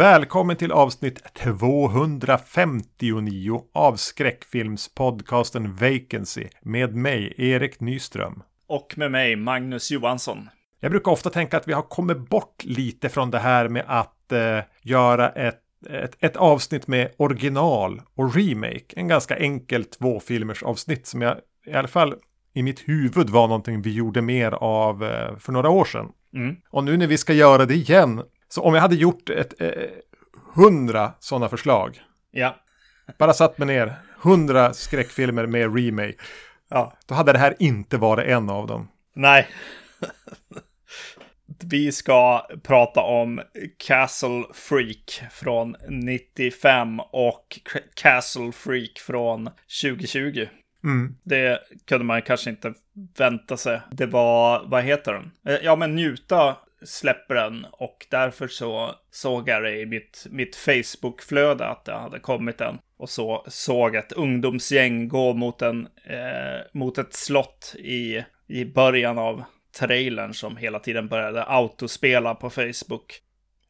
Välkommen till avsnitt 259 av skräckfilmspodcasten Vacancy med mig, Erik Nyström. Och med mig, Magnus Johansson. Jag brukar ofta tänka att vi har kommit bort lite från det här med att göra ett avsnitt med original och remake. En ganska enkel tvåfilmers avsnitt som jag i alla fall i mitt huvud var någonting vi gjorde mer av för några år sedan. Mm. Och nu när vi ska göra det igen, så om jag hade gjort 100 sådana förslag. Ja. Bara satt mig ner 100 skräckfilmer med remake. Ja. Då hade det här inte varit en av dem. Nej. Vi ska prata om Castle Freak från 95 och Castle Freak från 2020. Mm. Det kunde man kanske inte vänta sig. Det var, vad heter den? Ja, men Njuta släpper den, och därför så såg jag det i mitt Facebook-flöde att det hade kommit en. Och så såg ett ungdomsgäng gå mot ett slott i början av trailern som hela tiden började autospela på Facebook.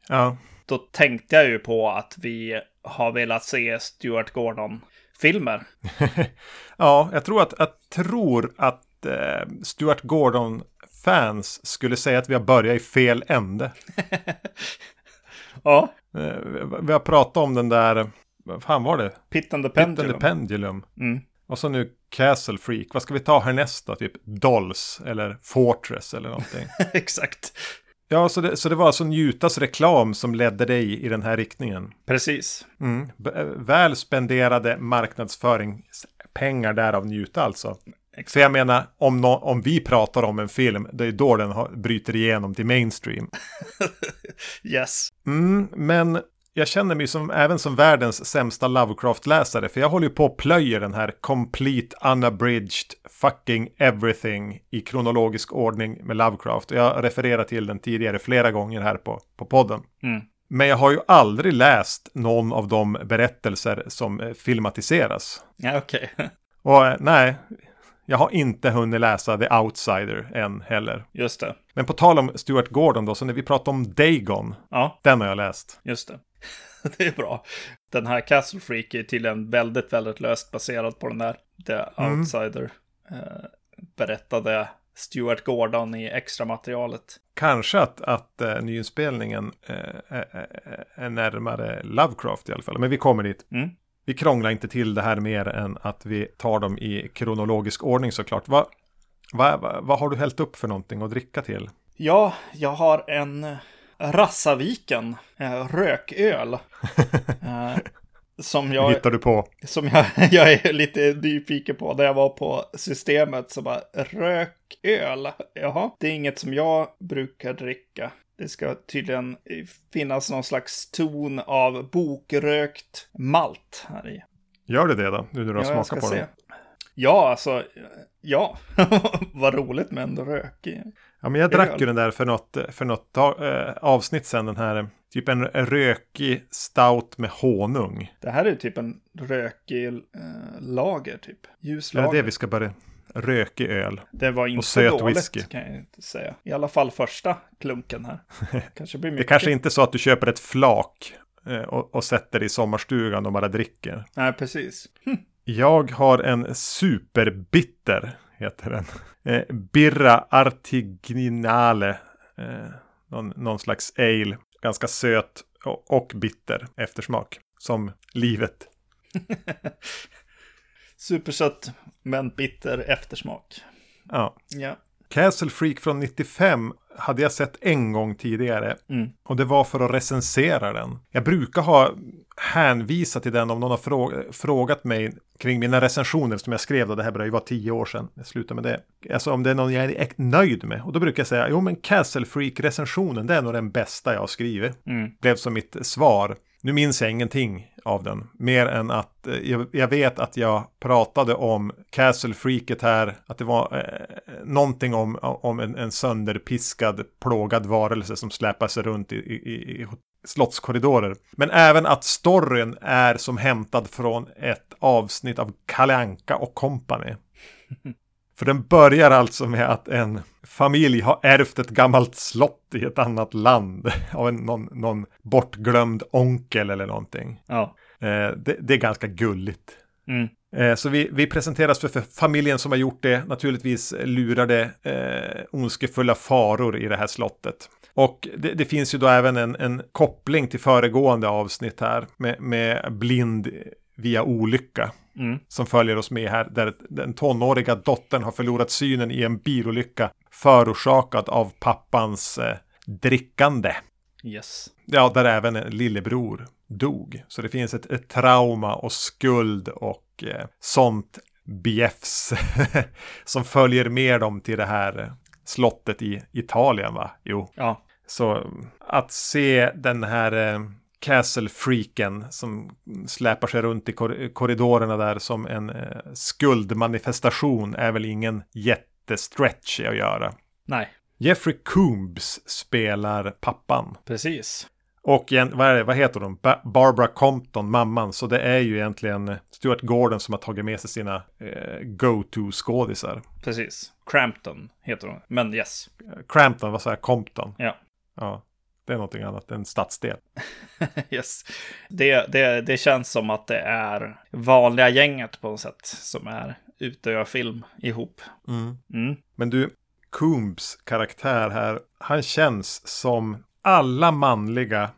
Ja. Då tänkte jag ju på att vi har velat se Stuart Gordon-filmer. Ja, jag tror att Stuart Gordon-fans skulle säga att vi har börjat i fel ände. Ja. Vi har pratat om den där, vad fan var det? Pit and the Pendulum. Pit and the Pendulum. Mm. Och så nu Castle Freak. Vad ska vi ta härnäst då? Typ Dolls eller Fortress eller någonting. Exakt. Ja, så det var alltså Njutas reklam som ledde dig i den här riktningen. Precis. Mm. Väl spenderade marknadsföringspengar där av Njuta alltså. Exakt. Så jag menar, om vi pratar om en film, det är då den bryter igenom till mainstream. Yes. Mm, men jag känner mig även som världens sämsta Lovecraft-läsare, för jag håller ju på och plöjer den här complete unabridged fucking everything i kronologisk ordning med Lovecraft. Jag refererar till den tidigare flera gånger här på podden. Mm. Men jag har ju aldrig läst någon av de berättelser som filmatiseras. Ja, okej. Okay. Och nej, jag har inte hunnit läsa The Outsider än heller. Just det. Men på tal om Stuart Gordon då, så när vi pratar om Dagon, ja. Den har jag läst. Just det. Det är bra. Den här Castle Freak är till en väldigt, väldigt löst baserad på den där The Outsider. Berättade Stuart Gordon i extra materialet. Kanske att nyinspelningen är närmare Lovecraft i alla fall. Men vi kommer dit. Mm. Vi krånglar inte till det här mer än att vi tar dem i kronologisk ordning såklart. Vad har du hällt upp för någonting att dricka till? Ja, jag har en Rassaviken rököl som jag hittar du på. Som jag är lite nyfiken på. När jag var på systemet så bara rököl. Jaha, det är inget som jag brukar dricka. Det ska tydligen finnas någon slags ton av bokrökt malt här i. Gör det då? Nu när du har smakat på det. Ja, alltså, ja. Vad roligt med en rökig. Ja, men jag drack ju den där för något avsnitt sen, den här typ en rökig stout med honung. Det här är typ en rökig lager typ. Ljuslager. Ja, det är det vi ska börja. Rökig öl. Det var inte dåligt whisky, kan jag inte säga. I alla fall första klunken här. Kanske blir mycket. Det kanske inte är så att du köper ett flak och sätter i sommarstugan och bara dricker. Nej, precis. Hm. Jag har en superbitter, heter den. Birra Artignale. Någon slags ale. Ganska söt och bitter eftersmak. Som livet. Supersött men bitter eftersmak. Ja. Yeah. Castle Freak från 95 hade jag sett en gång tidigare. Mm. Och det var för att recensera den. Jag brukar ha hänvisat till den om någon har frågat mig kring mina recensioner som jag skrev. Då. Det här började ju vara 10 år sedan. Jag slutar med det. Alltså om det är någon jag är nöjd med. Och då brukar jag säga, jo men Castle Freak-recensionen, det är nog den bästa jag har skrivit. Mm. Blev som mitt svar. Nu minns jag ingenting av den. Mer än att jag vet att jag pratade om Castle Freaket här. Att det var någonting om en sönderpiskad, plågad varelse som släpar sig runt i slottskorridorer. Men även att storyn är som hämtad från ett avsnitt av Kalle Anka och Company. För den börjar alltså med att en familj har ärvt ett gammalt slott i ett annat land av någon bortglömd onkel eller någonting. Ja. Det är ganska gulligt. Mm. Så vi presenteras för familjen som har gjort det. Naturligtvis lurade ondskefulla faror i det här slottet. Och det finns ju då även en koppling till föregående avsnitt här med blind via olycka som följer oss med här, där den tonåriga dottern har förlorat synen i en bilolycka förorsakad av pappans drickande. Yes. Ja, där även en lillebror dog. Så det finns ett trauma och skuld och sånt bjäfs som följer med dem till det här slottet i Italien, va? Jo. Ja. Så att se den här Castle Freaken som släpar sig runt i korridorerna där som en skuldmanifestation är väl ingen jättestretch att göra. Nej. Jeffrey Combs spelar pappan. Precis. Och vad heter de? Barbara Crampton, mamman. Så det är ju egentligen Stuart Gordon som har tagit med sig sina go-to-skådisar. Precis. Crampton heter hon. Men yes. Crampton, vad säger jag? Compton. Ja. Det är någonting annat, en stadsdel. Yes. Det känns som att det är vanliga gänget på något sätt som är ute och gör film ihop. Mm. Mm. Men du, Combs karaktär här, han känns som alla manliga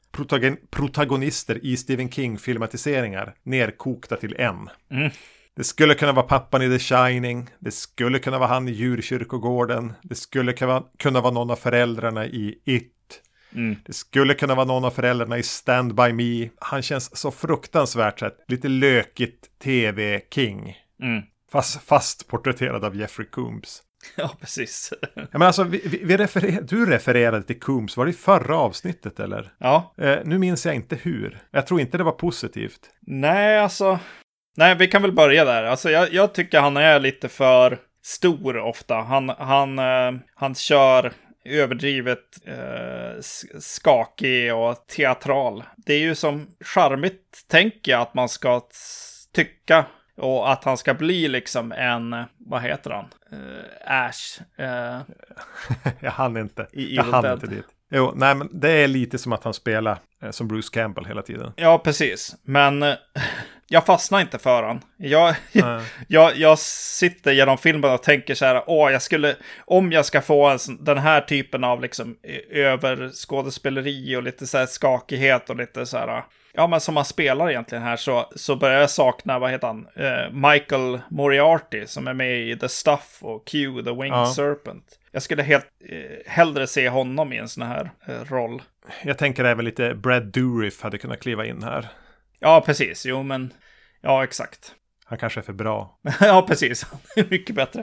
protagonister i Stephen King-filmatiseringar nerkokta till en. Mm. Det skulle kunna vara pappan i The Shining. Det skulle kunna vara han i djurkyrkogården. Det skulle kunna vara någon av föräldrarna i It. Mm. Det skulle kunna vara någon av föräldrarna i Stand By Me. Han känns så fruktansvärt så här, lite lökigt tv-king. Mm. Fast porträtterad av Jeffrey Combs. Ja, precis. Ja, men alltså, du refererade till Combs. Var det i förra avsnittet, eller? Ja. Nu minns jag inte hur. Jag tror inte det var positivt. Nej, alltså... Nej, vi kan väl börja där. Alltså, jag tycker han är lite för stor ofta. Han kör... överdrivet skakig och teatral. Det är ju som charmigt, tänker jag, att man ska tycka och att han ska bli liksom en, vad heter han? Ash. Jag hann inte dit. Jo, nej, men det är lite som att han spelar som Bruce Campbell hela tiden. Ja, precis. Men jag fastnar inte för han. Jag sitter genom filmen och tänker så här, om jag ska få den här typen av liksom överskådespeleri och lite så här skakighet och lite så här, ja, men som man spelar egentligen här, så börjar jag sakna, vad heter han? Michael Moriarty som är med i The Stuff och Q, The Winged Serpent. Jag skulle hellre se honom i en sån här roll. Jag tänker även lite Brad Dourif hade kunnat kliva in här. Ja, precis. Jo, men... Ja, exakt. Han kanske är för bra. Ja, precis. Mycket bättre.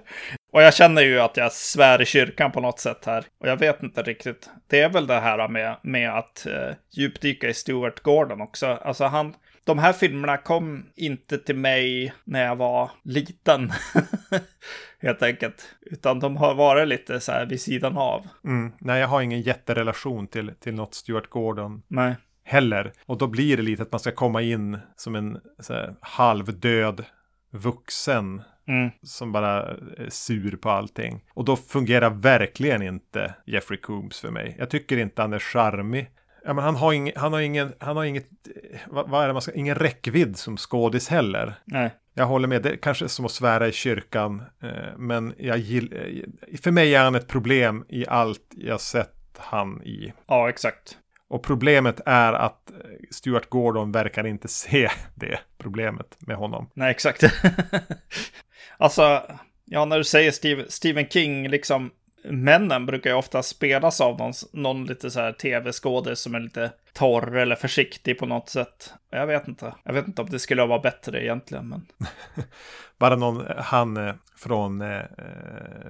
Och jag känner ju att jag svär i kyrkan på något sätt här. Och jag vet inte riktigt. Det är väl det här med att djupdyka i Stuart Gordon också. Alltså han... De här filmerna kom inte till mig när jag var liten, helt enkelt. Utan de har varit lite så här vid sidan av. Mm. Nej, jag har ingen jätterelation till något Stuart Gordon. Nej. Heller. Och då blir det lite att man ska komma in som en så här halvdöd vuxen som bara är sur på allting. Och då fungerar verkligen inte Jeffrey Combs för mig. Jag tycker inte han är charmig. Ja, men han har ingen räckvidd som skådis heller. Nej. Jag håller med, det är kanske som att svära i kyrkan, men för mig är han ett problem i allt jag sett han i. Ja, exakt. Och problemet är att Stuart Gordon verkar inte se det problemet med honom. Nej, exakt. Alltså, ja, när du säger Stephen King liksom, männen brukar ju ofta spelas av någon lite så här tv-skådis som är lite torr eller försiktig på något sätt. Jag vet inte om det skulle vara bättre egentligen, men... Bara han från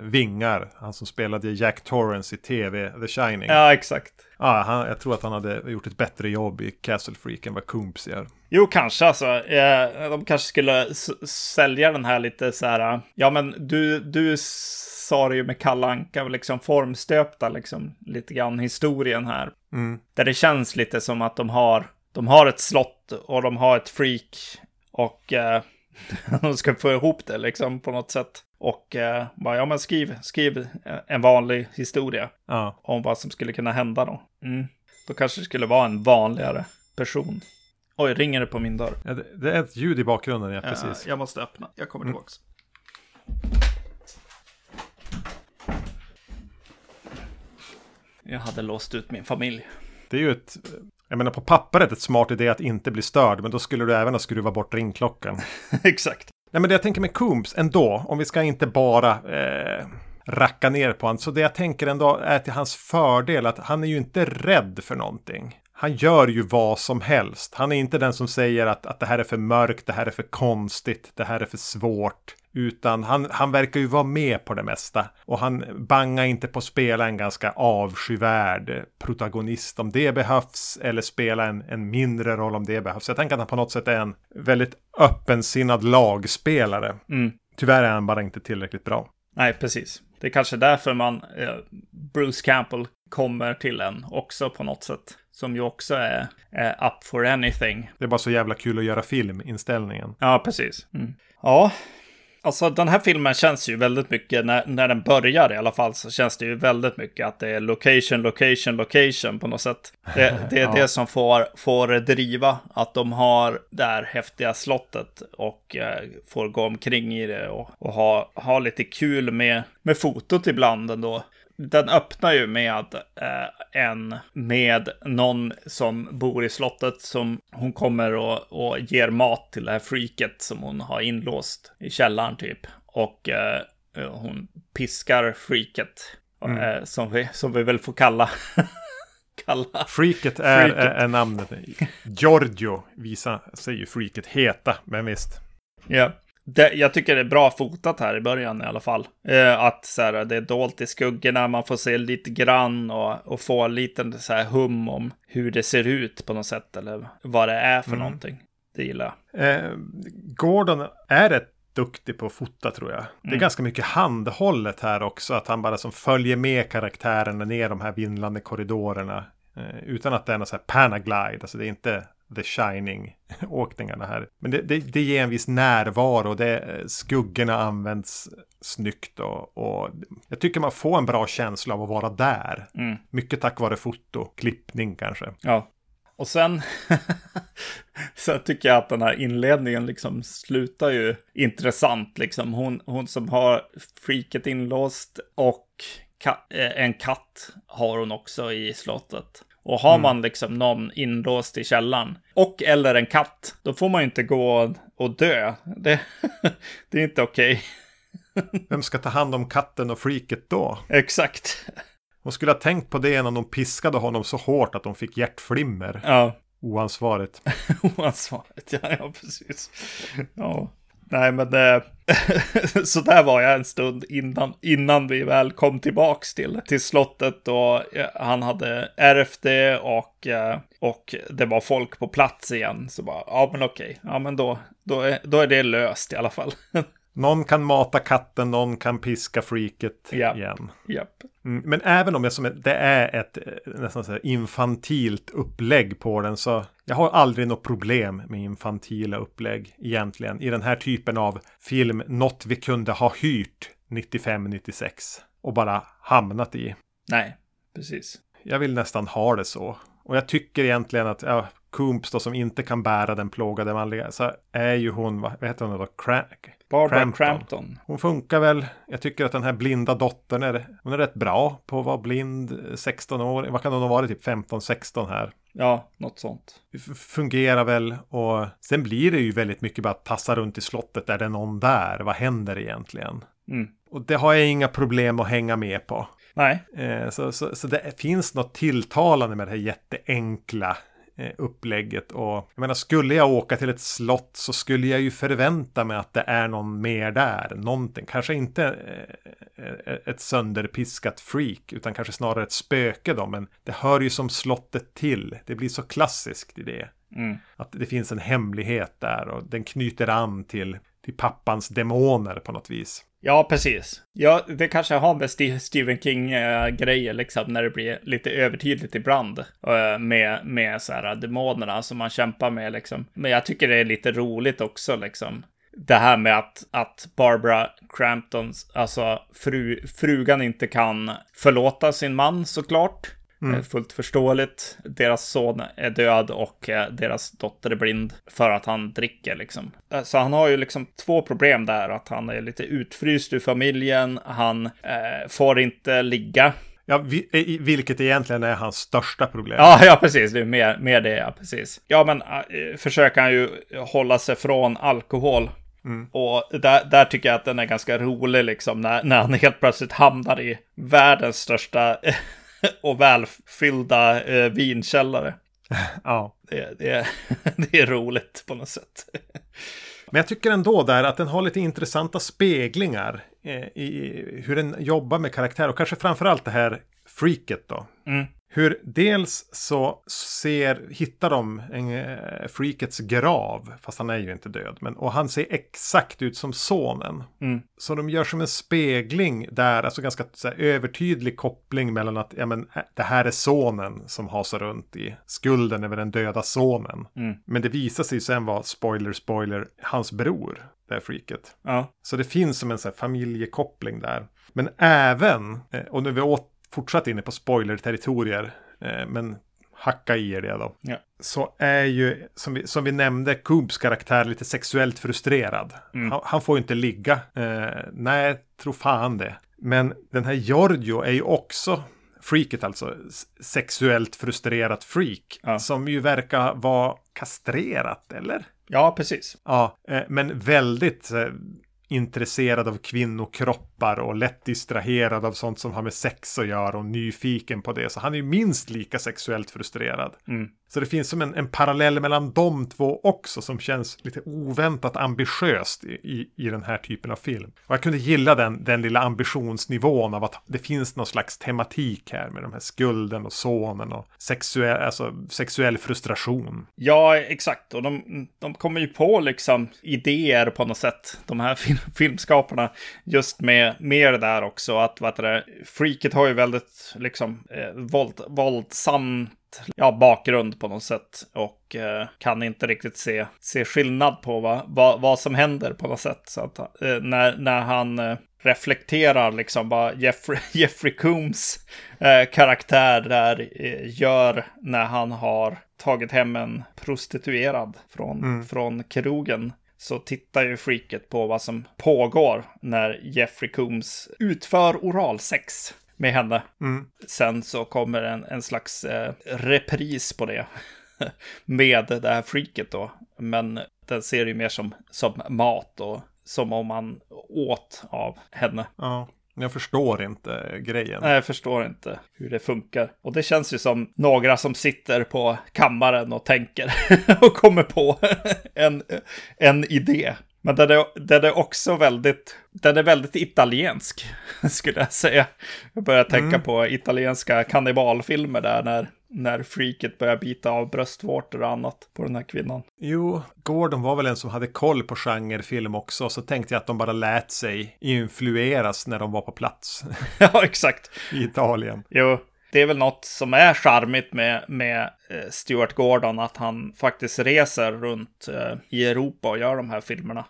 Vingar, han som spelade Jack Torrance i tv, The Shining. Ja, exakt. Ja, jag tror att han hade gjort ett bättre jobb i Castle Freak än vad Combs gör. Jo, kanske alltså. De kanske skulle sälja den här lite så här... Ja, men du sa det ju med Kalle Anka, liksom formstöpta liksom, lite grann historien här. Mm. Där det känns lite som att de har ett slott och de har ett freak och de ska få ihop det liksom på något sätt. Och bara, ja men skriv en vanlig historia om vad som skulle kunna hända då. Mm. Då kanske det skulle vara en vanligare person. Oj, ringer det på min dörr? Ja, det är ett ljud i bakgrunden, ja, precis. Jag måste öppna, jag kommer tillbaka. Jag hade låst ut min familj. Det är ju ett... Jag menar, på pappret ett smart idé att inte bli störd, men då skulle du även ha skruva bort ringklockan. Exakt. Nej, men det jag tänker med Combs ändå, om vi ska inte bara racka ner på han, så det jag tänker ändå är till hans fördel att han är ju inte rädd för någonting. Han gör ju vad som helst. Han är inte den som säger att det här är för mörkt, det här är för konstigt, det här är för svårt. Utan han verkar ju vara med på det mesta. Och han bangar inte på att spela en ganska avskyvärd protagonist om det behövs. Eller spela en mindre roll om det behövs. Jag tänker att han på något sätt är en väldigt öppensinnad lagspelare. Mm. Tyvärr är han bara inte tillräckligt bra. Nej, precis. Det är kanske därför Bruce Campbell kommer till en också på något sätt. Som ju också är up for anything. Det är bara så jävla kul att göra filminställningen. Ja, precis. Mm. Ja, alltså den här filmen känns ju väldigt mycket, när den börjar i alla fall, så känns det ju väldigt mycket att det är location, location, location på något sätt. Det är det som får driva, att de har det här häftiga slottet och får gå omkring i det och ha lite kul med fotot ibland ändå. Den öppnar ju med någon som bor i slottet, som hon kommer och ger mat till det här freaket som hon har inlåst i källaren typ. Och hon piskar freaket, som vi väl får kalla. Freaket är namnet. Giorgio säger ju freaket heta, men visst. Ja. Yeah. Jag tycker det är bra fotat här i början i alla fall. Att så här, det är dolt i skuggorna, man får se lite grann och få lite så här hum om hur det ser ut på något sätt. Eller vad det är för någonting. Det gillar jag. Gordon är rätt duktig på att fota, tror jag. Det är ganska mycket handhållet här också. Att han bara som följer med karaktärerna ner de här vindlande korridorerna. Utan att det är någon så här panaglide. Alltså det är inte... The Shining-åkningarna här. Men det ger en viss närvaro. Skuggorna används snyggt. Och jag tycker man får en bra känsla av att vara där. Mm. Mycket tack vare foto. Klippning kanske. Ja. Och sen... så tycker jag att den här inledningen liksom slutar ju intressant. Liksom. Hon som har freaket inlåst. Och en katt har hon också i slottet. Och har man liksom någon inlåst i källaren och eller en katt, då får man ju inte gå och dö. Det är inte okej. Vem ska ta hand om katten och freaket då? Exakt. Hon skulle ha tänkt på det när de piskade honom så hårt att de fick hjärtflimmer. Ja. Oansvarigt. Oansvarigt, ja precis. Ja. Nej, men så där var jag en stund innan vi väl kom tillbaks till slottet, och han hade ärvt det och det var folk på plats igen. Så bara, ja men okej, ja men då är det löst i alla fall. Någon kan mata katten, någon kan piska freaket igen. Japp. Men även om det är ett nästan så här infantilt upplägg på den, så jag har aldrig något problem med infantila upplägg egentligen. I den här typen av film, något vi kunde ha hyrt 95-96 och bara hamnat i. Nej, precis. Jag vill nästan ha det så. Och jag tycker egentligen att... Ja, Combs då, som inte kan bära den plågade manliga, så är ju hon, vad heter hon då? Barbara Crampton. Hon funkar väl, jag tycker att den här blinda dottern hon är rätt bra på att vara blind, 16 år, vad kan hon ha varit, typ 15-16 här? Ja, något sånt. Fungerar väl, och sen blir det ju väldigt mycket bara att tassa runt i slottet, är det någon där, vad händer egentligen? Mm. Och det har jag inga problem att hänga med på. Nej. Så det finns något tilltalande med det här jätteenkla upplägget, och jag menar, skulle jag åka till ett slott så skulle jag ju förvänta mig att det är någon mer där, någonting, kanske inte ett sönderpiskat freak, utan kanske snarare ett spöke då, men det hör ju som slottet till, det blir så klassiskt i det, att det finns en hemlighet där, och den knyter an till pappans demoner på något vis. Ja, precis. Ja, det kanske har med Stephen King-grejer liksom, när det blir lite övertydligt ibland med så här demonerna som man kämpar med liksom. Men jag tycker det är lite roligt också liksom. det här med att Barbara Cramptons, alltså frugan, inte kan förlåta sin man, såklart. Mm. Fullt förståeligt. Deras son är död och deras dotter är blind för att han dricker, liksom. Så han har ju liksom två problem där. Att han är lite utfryst ur familjen. Han får inte ligga. Ja, vilket egentligen är hans största problem. Ja, precis. Det är mer det, ja, precis. Ja, men försöker han ju hålla sig från alkohol. Mm. Och där tycker jag att den är ganska rolig, liksom. När han helt plötsligt hamnar i världens största... och välfyllda vinkällare. Ja. Det är roligt på något sätt. Men jag tycker ändå där att den har lite intressanta speglingar i hur den jobbar med karaktär. Och kanske framförallt det här freaket då. Mm. Hur dels så hittar de freakets grav, fast han är ju inte död. Och han ser exakt ut som sonen. Mm. Så de gör som en spegling där, alltså ganska så här, övertydlig koppling mellan att ja, men, det här är sonen som hasar runt i skulden över den döda sonen. Mm. Men det visar sig sen vara, spoiler, hans bror, det här freaket. Ja. Så det finns som en så här, familjekoppling där. Men även, och nu är vi fortsatt inne på spoiler-territorier, men hacka i er det då. Ja. Så är ju, som vi nämnde, Combs karaktär lite sexuellt frustrerad. Mm. Han får ju inte ligga. Nej, tro fan det. Men den här Giorgio är ju också freaket, alltså sexuellt frustrerat freak. Ja. Som ju verkar vara kastrerat, eller? Ja, precis. Ja, men väldigt... intresserad av kvinnokroppar och lätt distraherad av sånt som har med sex att göra och nyfiken på det. Så han är ju minst lika sexuellt frustrerad. Mm. Så det finns som en parallell mellan de två också som känns lite oväntat ambitiöst i den här typen av film. Och jag kunde gilla den lilla ambitionsnivån av att det finns någon slags tematik här med de här skulden och sonen och sexuell frustration. Ja, exakt. Och de kommer ju på liksom idéer på något sätt, de här filmskaparna, just med mer där också. Att vad det, freaket har ju väldigt liksom våldsamt bakgrund på något sätt och kan inte riktigt se skillnad på vad som händer på något sätt. Så att, när han reflekterar liksom vad Jeffrey Combs karaktär där gör när han har tagit hem en prostituerad från krogen, så tittar ju freaket på vad som pågår när Jeffrey Combs utför oralsex med henne. Mm. Sen så kommer en slags repris på det med det här freaket då. Men den ser ju mer som mat och som om man åt av henne. Ja, jag förstår inte grejen. Nej, jag förstår inte hur det funkar. Och det känns ju som några som sitter på kammaren och tänker och kommer på en idé. Men den är också väldigt... Den är väldigt italiensk, skulle jag säga. Jag börjar tänka på italienska kannibalfilmer där när freaket börjar bita av bröstvårtor och annat på den här kvinnan. Jo, Gordon var väl en som hade koll på genrefilm också, så tänkte jag att de bara lät sig influeras när de var på plats. Ja, exakt. I Italien. Jo. Det är väl något som är charmigt med Stuart Gordon, att han faktiskt reser runt i Europa och gör de här filmerna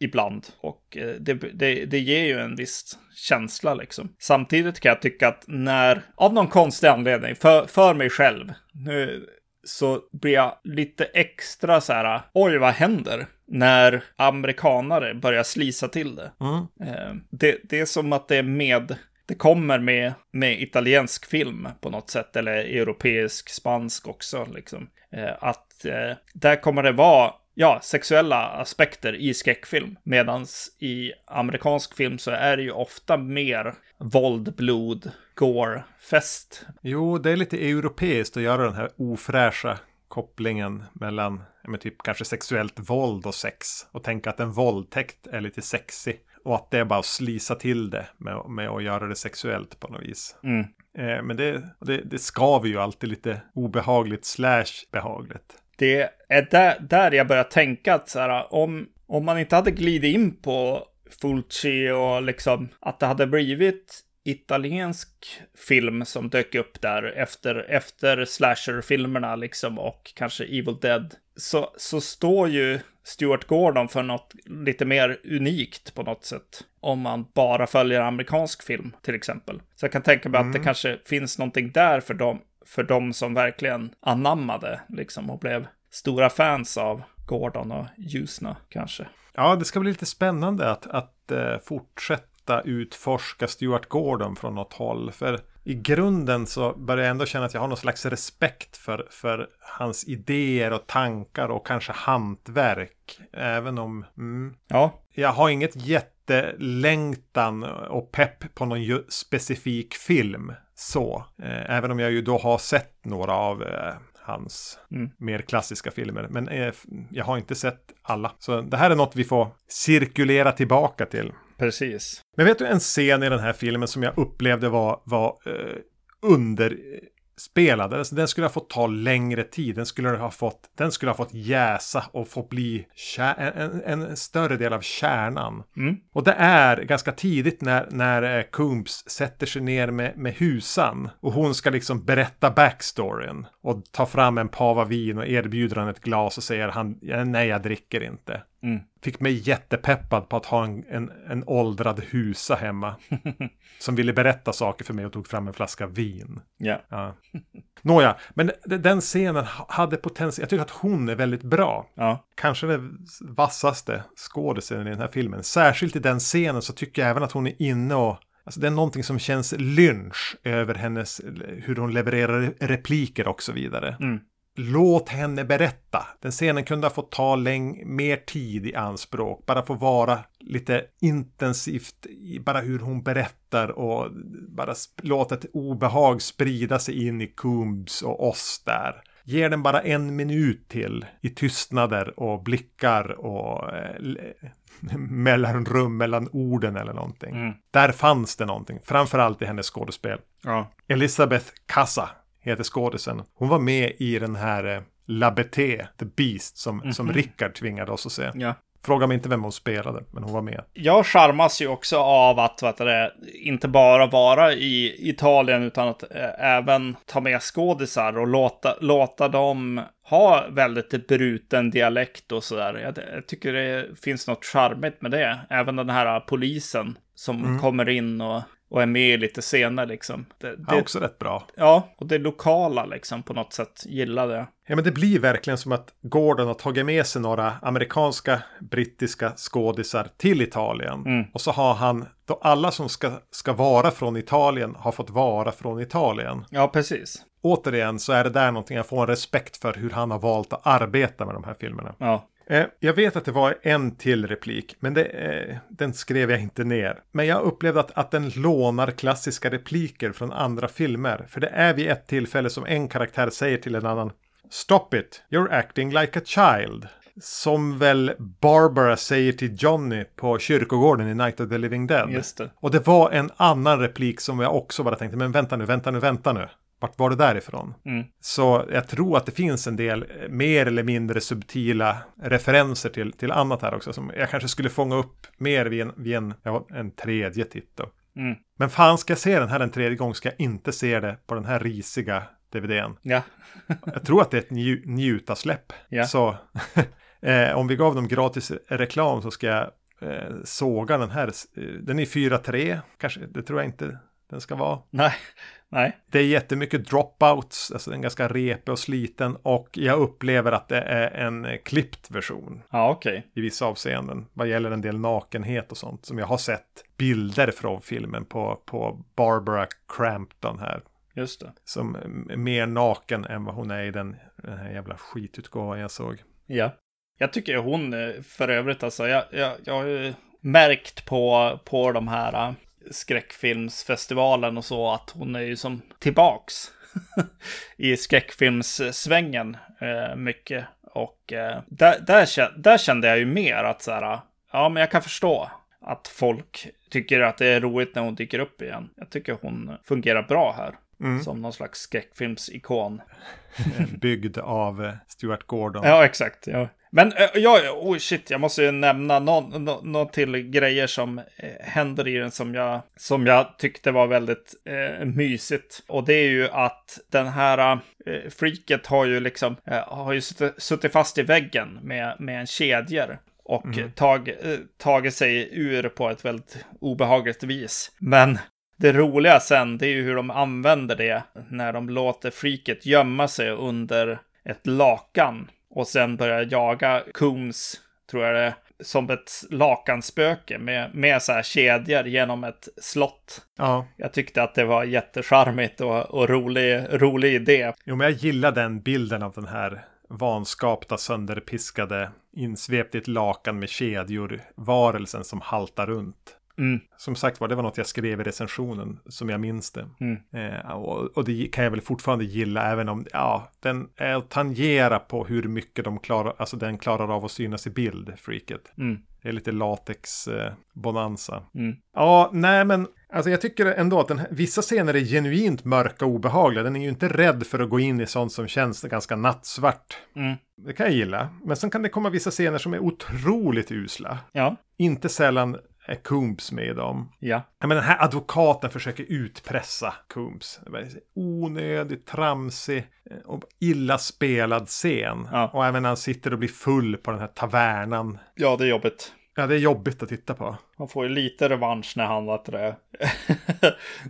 ibland. Och det ger ju en viss känsla liksom. Samtidigt kan jag tycka att av någon konstig anledning, för mig själv, nu så blir jag lite extra så här, oj vad händer när amerikanare börjar slisa till det. Mm. Det är som att det är med... Det kommer med italiensk film på något sätt, eller europeisk, spansk också. Liksom. Att där kommer det vara sexuella aspekter i skräckfilm. Medans i amerikansk film så är det ju ofta mer våld, blod, gore, fest. Jo, det är lite europeiskt att göra den här ofräscha kopplingen mellan typ kanske sexuellt våld och sex. Och tänka att en våldtäkt är lite sexy. Och att det är bara att slisa till det med att göra det sexuellt på något vis. Mm. Men det skaver ju alltid lite obehagligt / behagligt. Det är där jag börjar tänka att så här, om man inte hade glidit in på Fulci och liksom att det hade blivit italiensk film som dök upp där efter slasher-filmerna liksom, och kanske Evil Dead, så står ju Stuart Gordon för något lite mer unikt på något sätt om man bara följer amerikansk film till exempel. Så jag kan tänka mig att det kanske finns någonting där för dem som verkligen anammade liksom, och blev stora fans av Gordon och Ljusna kanske. Ja, det ska bli lite spännande att fortsätta utforska Stuart Gordon från något håll. För i grunden så börjar jag ändå känna att jag har någon slags respekt för hans idéer och tankar och kanske hantverk. Även om jag har inget jättelängtan och pepp på någon specifik film. Så, även om jag ju då har sett några av hans mer klassiska filmer. Men jag har inte sett alla. Så det här är något vi får cirkulera tillbaka till. Precis. Men vet du en scen i den här filmen som jag upplevde var underspelad? Alltså, den skulle ha fått ta längre tid. Den skulle ha fått jäsa och få bli en större del av kärnan. Mm. Och det är ganska tidigt när Combs sätter sig ner med husan. Och hon ska liksom berätta backstoryn. Och ta fram en pava vin och erbjuder han ett glas och säger han, nej jag dricker inte. Mm. Fick mig jättepeppad på att ha en åldrad husa hemma som ville berätta saker för mig och tog fram en flaska vin. Yeah. Ja. Nåja, men den scenen hade potential. Jag tycker att hon är väldigt bra. Ja. Kanske den vassaste skådespelaren i den här filmen. Särskilt i den scenen så tycker jag även att hon är inne och... Alltså det är någonting som känns lynch över hennes... Hur hon levererar repliker och så vidare. Mm. Låt henne berätta. Den scenen kunde ha fått ta mer tid i anspråk. Bara få vara lite intensivt i bara hur hon berättar och bara låta ett obehag sprida sig in i Combs och oss där. Ger den bara 1 minut till i tystnader och blickar och mellanrum mellan orden eller någonting. Mm. Där fanns det någonting, framförallt i hennes skådespel. Ja. Elisabeth Casa heter skådisen. Hon var med i den här La Bête, The Beast, som Rickard tvingade oss att se. Ja. Fråga mig inte vem hon spelade, men hon var med. Jag charmas ju också av att inte bara vara i Italien utan att även ta med skådisar och låta dem ha väldigt bruten dialekt och sådär. Jag tycker det finns något charmigt med det. Även den här polisen som kommer in och är med lite senare liksom. Det är också rätt bra. Ja, och det lokala liksom på något sätt gillar det. Ja, men det blir verkligen som att Gordon har tagit med sig några amerikanska, brittiska skådisar till Italien. Mm. Och så har han, då alla som ska vara från Italien har fått vara från Italien. Ja, precis. Återigen så är det där någonting jag får en respekt för hur han har valt att arbeta med de här filmerna. Ja. Jag vet att det var en till replik, men den skrev jag inte ner. Men jag upplevde att den lånar klassiska repliker från andra filmer. För det är vid ett tillfälle som en karaktär säger till en annan Stop it, you're acting like a child. Som väl Barbara säger till Johnny på kyrkogården i Night of the Living Dead. Just det. Och det var en annan replik som jag också bara tänkte, men vänta nu. Vart var det därifrån? Mm. Så jag tror att det finns en del mer eller mindre subtila referenser till annat här också. Som jag kanske skulle fånga upp mer vid en tredje titt då. Mm. Men fan, ska jag se den här en tredje gång ska jag inte se det på den här risiga DVDn. Ja. Jag tror att det är ett njutasläpp. Ja. Så om vi gav dem gratis reklam så ska jag såga den här. Den är 4.3 kanske, det tror jag inte den ska vara. Nej. Det är jättemycket dropouts, alltså den är ganska repig och sliten och jag upplever att det är en klippt version. Ja, okej. I vissa avseenden, vad gäller en del nakenhet och sånt som jag har sett bilder från filmen på Barbara Crampton här. Just det. Som är mer naken än vad hon är i den här jävla skitutgåvan jag såg. Ja, jag tycker hon för övrigt alltså, jag har ju märkt på de här skräckfilmsfestivalen och så att hon är ju som tillbaks i skräckfilmssvängen mycket och där kände jag ju mer att så här, ja men jag kan förstå att folk tycker att det är roligt när hon dyker upp igen. Jag tycker hon fungerar bra här. som någon slags skräckfilmsikon. Byggd av Stuart Gordon. Ja, exakt. Ja. Men jag måste ju nämna någon till grejer som händer i den som jag tyckte var väldigt mysigt. Och det är ju att den här freaket har ju liksom suttit fast i väggen med en kedjor. Och tagit sig ur på ett väldigt obehagligt vis. Men det roliga sen, det är ju hur de använder det när de låter freaket gömma sig under ett lakan. Och sen börjar jaga Combs, tror jag det, som ett lakanspöke med så här kedjor genom ett slott. Ja. Jag tyckte att det var jättecharmigt och rolig idé. Jo, men jag gillar den bilden av den här vanskapta, sönderpiskade, insvept i ett lakan med kedjor, varelsen som haltar runt. Mm. Som sagt var, det var något jag skrev i recensionen som jag minns det. Och det kan jag väl fortfarande gilla, även om den är tangera på hur mycket den klarar av att synas i bild, freaket. Det är lite latex bonanza. Alltså jag tycker ändå att vissa scener är genuint mörka och obehagliga. Den är ju inte rädd för att gå in i sånt som känns ganska nattsvart. Det kan jag gilla. Men sen kan det komma vissa scener som är otroligt usla. Ja. Inte sällan är Combs med dem. Ja. Men den här advokaten försöker utpressa Combs. Det var onödigt, tramsig och illa spelad scen. Ja. Och även när han sitter och blir full på den här tavernan. Ja, det är jobbigt. Ja, det är jobbigt att titta på. Han får ju lite revansch när han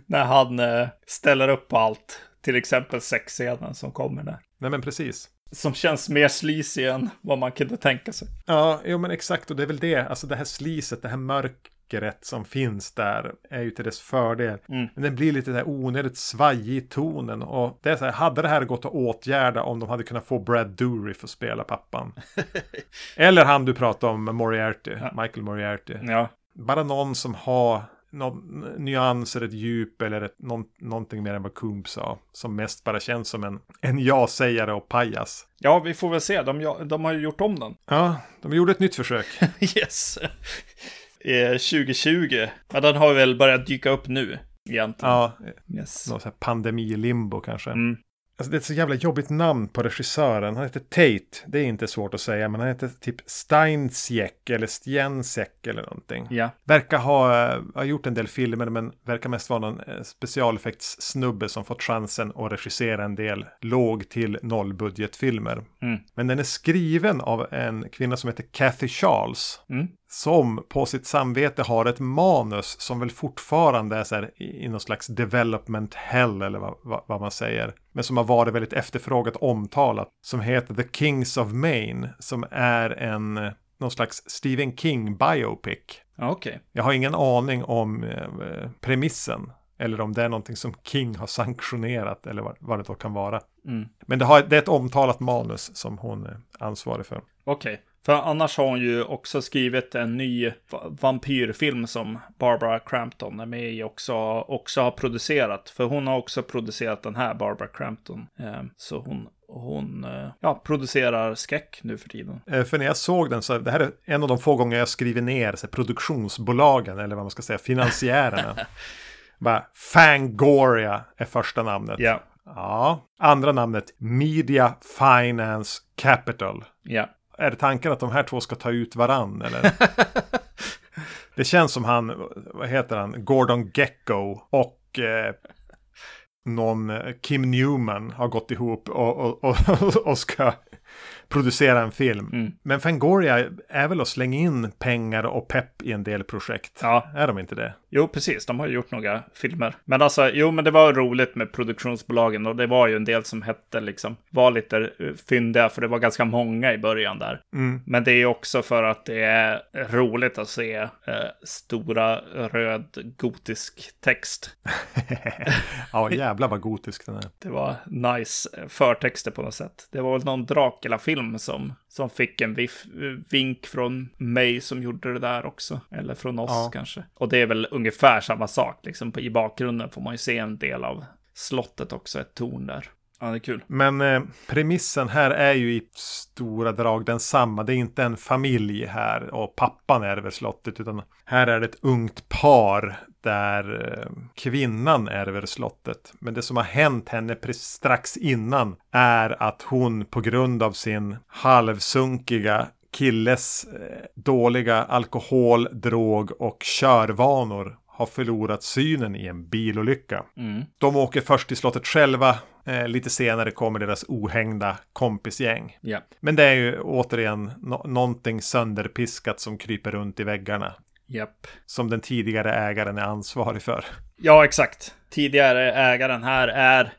när han ställer upp på allt. Till exempel sexscenen som kommer där. Nej, men precis. Som känns mer sleazy än vad man kunde tänka sig. Ja, jo, men exakt. Och det är väl det. Alltså det här sleazet, det här mörkret som finns där är ju till dess fördel. Men den blir lite där onödigt svajig i tonen. Och det är så här, hade det här gått att åtgärda om de hade kunnat få Brad Dourif att spela pappan? Eller han du pratade om, Moriarty. Ja. Michael Moriarty. Ja. Bara någon som har någon nyans eller ett djup eller någonting mer än vad Combs sa, som mest bara känns som en ja-sägare och pajas. Ja, vi får väl se. De har ju gjort om den. Ja, de gjorde ett nytt försök. Yes. 2020. Men den har väl börjat dyka upp nu egentligen. Ja, yes. Någon sån här pandemilimbo kanske. Alltså det är ett så jävla jobbigt namn på regissören. Han heter Tate, det är inte svårt att säga. Men han heter typ Steinsiek eller Stjensek eller någonting. Ja. Verkar ha gjort en del filmer, men verkar mest vara någon specialeffektssnubbe som fått chansen att regissera en del låg till nollbudgetfilmer. Men den är skriven av en kvinna som heter Kathy Charles. Som på sitt samvete har ett manus som väl fortfarande är så här i någon slags development hell eller vad man säger. Men som har varit väldigt efterfrågat, omtalat. Som heter The Kings of Maine. Som är någon slags Stephen King biopic. Okay. Jag har ingen aning om premissen. Eller om det är någonting som King har sanktionerat. Eller vad det då kan vara. Men det är ett omtalat manus som hon är ansvarig för. Okej. Okay. För annars har hon ju också skrivit en ny vampyrfilm som Barbara Crampton är med i och också har producerat. För hon har också producerat den här, Barbara Crampton. Så hon producerar skräck nu för tiden. För när jag såg den så, det här är en av de få gånger jag skriver ner så produktionsbolagen, eller vad man ska säga, finansiärerna. Bara Fangoria är första namnet. Yeah. Ja. Andra namnet, Media Finance Capital. Ja. Yeah. Är det tanken att de här två ska ta ut varann, eller? Det känns som han, vad heter han? Gordon Gekko och någon Kim Newman har gått ihop och ska producera en film. Men Fangoria är väl att slänga in pengar och pepp i en del projekt. Ja. Är de inte det? Jo, precis. De har gjort några filmer. Men alltså, men det var roligt med produktionsbolagen och det var ju en del som hette liksom, var lite fyndiga för det var ganska många i början där. Men det är också för att det är roligt att se stora röd gotisk text. Ja, jävla vad gotisk den är. Det var nice förtexter på något sätt. Det var väl någon Dracula-film som fick en vink från mig som gjorde det där också. Eller från oss kanske. Och det är väl ungefär samma sak. Liksom. I bakgrunden får man ju se en del av slottet också, ett torn där. Ja, det är kul. Men premissen här är ju i stora drag den samma. Det är inte en familj här och pappan är över slottet, utan här är det ett ungt par där kvinnan är över slottet. Men det som har hänt henne strax innan är att hon på grund av sin halvsunkiga killes dåliga alkohol, drog och körvanor har förlorat synen i en bilolycka. Mm. De åker först till slottet själva. Lite senare kommer deras ohängda kompisgäng. Yeah. Men det är ju återigen någonting sönderpiskat som kryper runt i väggarna. Yep. Som den tidigare ägaren är ansvarig för. Ja, exakt. Tidigare ägaren här är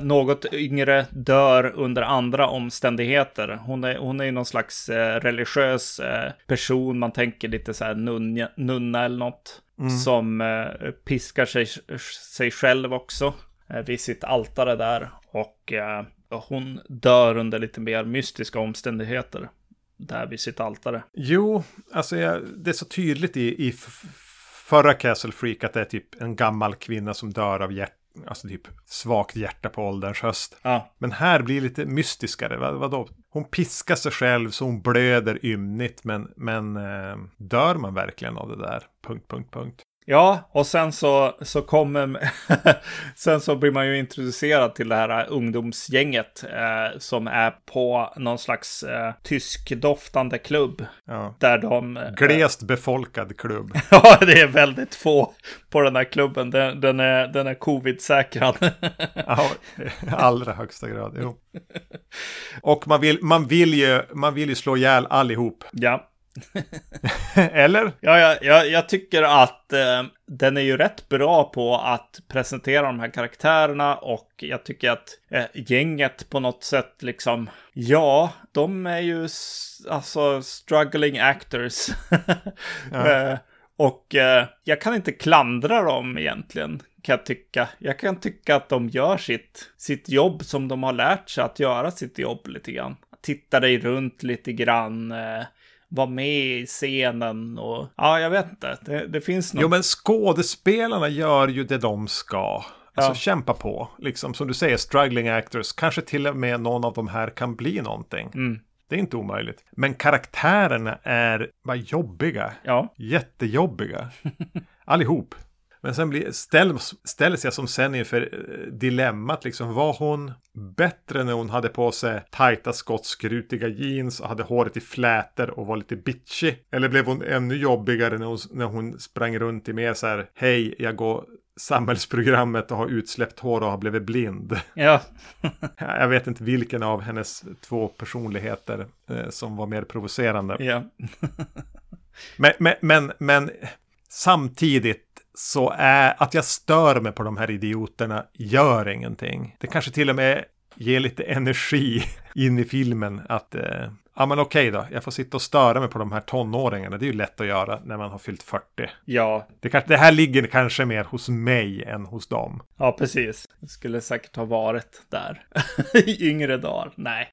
något yngre, dör under andra omständigheter. Hon är ju någon slags religiös person. Man tänker lite så här nunna eller något. Mm. Som piskar sig själv också vid sitt altare där. Och hon dör under lite mer mystiska omständigheter där vid sitt altare. Jo, alltså det är så tydligt i förra Castle Freak att det är typ en gammal kvinna som dör av alltså typ svagt hjärta på ålderns höst. Ja. Men här blir det lite mystiskare. Vadå? Hon piskar sig själv så hon blöder ymnigt, men dör man verkligen av det där? ... Ja, och sen så kommer sen så blir man ju introducerad till det här ungdomsgänget som är på någon slags tyskdoftande klubb. Ja. Där de glest befolkad klubb. Ja, det är väldigt få på den här klubben. Den är covid-säkrad. Ja, allra högsta grad. Jo. Och man vill ju slå ihjäl allihop. Ja. Eller? Ja, jag tycker att den är ju rätt bra på att presentera de här karaktärerna, och jag tycker att gänget på något sätt liksom, ja, de är ju alltså struggling actors. Ja. Och jag kan inte klandra dem egentligen, kan jag tycka. Jag kan tycka att de gör sitt jobb som de har lärt sig att göra sitt jobb lite grann. Titta dig runt lite grann, var med i scenen och... Ja, jag vet inte. Det finns något... Jo, men skådespelarna gör ju det de ska. Alltså kämpa på. Liksom, som du säger, struggling actors. Kanske till och med någon av de här kan bli någonting. Mm. Det är inte omöjligt. Men karaktärerna är bara jobbiga. Ja. Jättejobbiga. Allihop. Men sen ställs jag som sen inför dilemmat. Liksom, var hon bättre när hon hade på sig tajta skotskrutiga jeans och hade håret i flätor och var lite bitchy? Eller blev hon ännu jobbigare när hon sprang runt i mer så här, hej, jag går samhällsprogrammet och har utsläppt hår och har blivit blind? Ja. Jag vet inte vilken av hennes två personligheter som var mer provocerande. Ja. Men samtidigt så är att jag stör mig på de här idioterna gör ingenting. Det kanske till och med ger lite energi in i filmen att ja, men okej då, jag får sitta och störa mig på de här tonåringarna. Det är ju lätt att göra när man har fyllt 40. Ja. Det här ligger kanske mer hos mig än hos dem. Ja, precis. Det skulle säkert ha varit där i yngre dagar. Nej.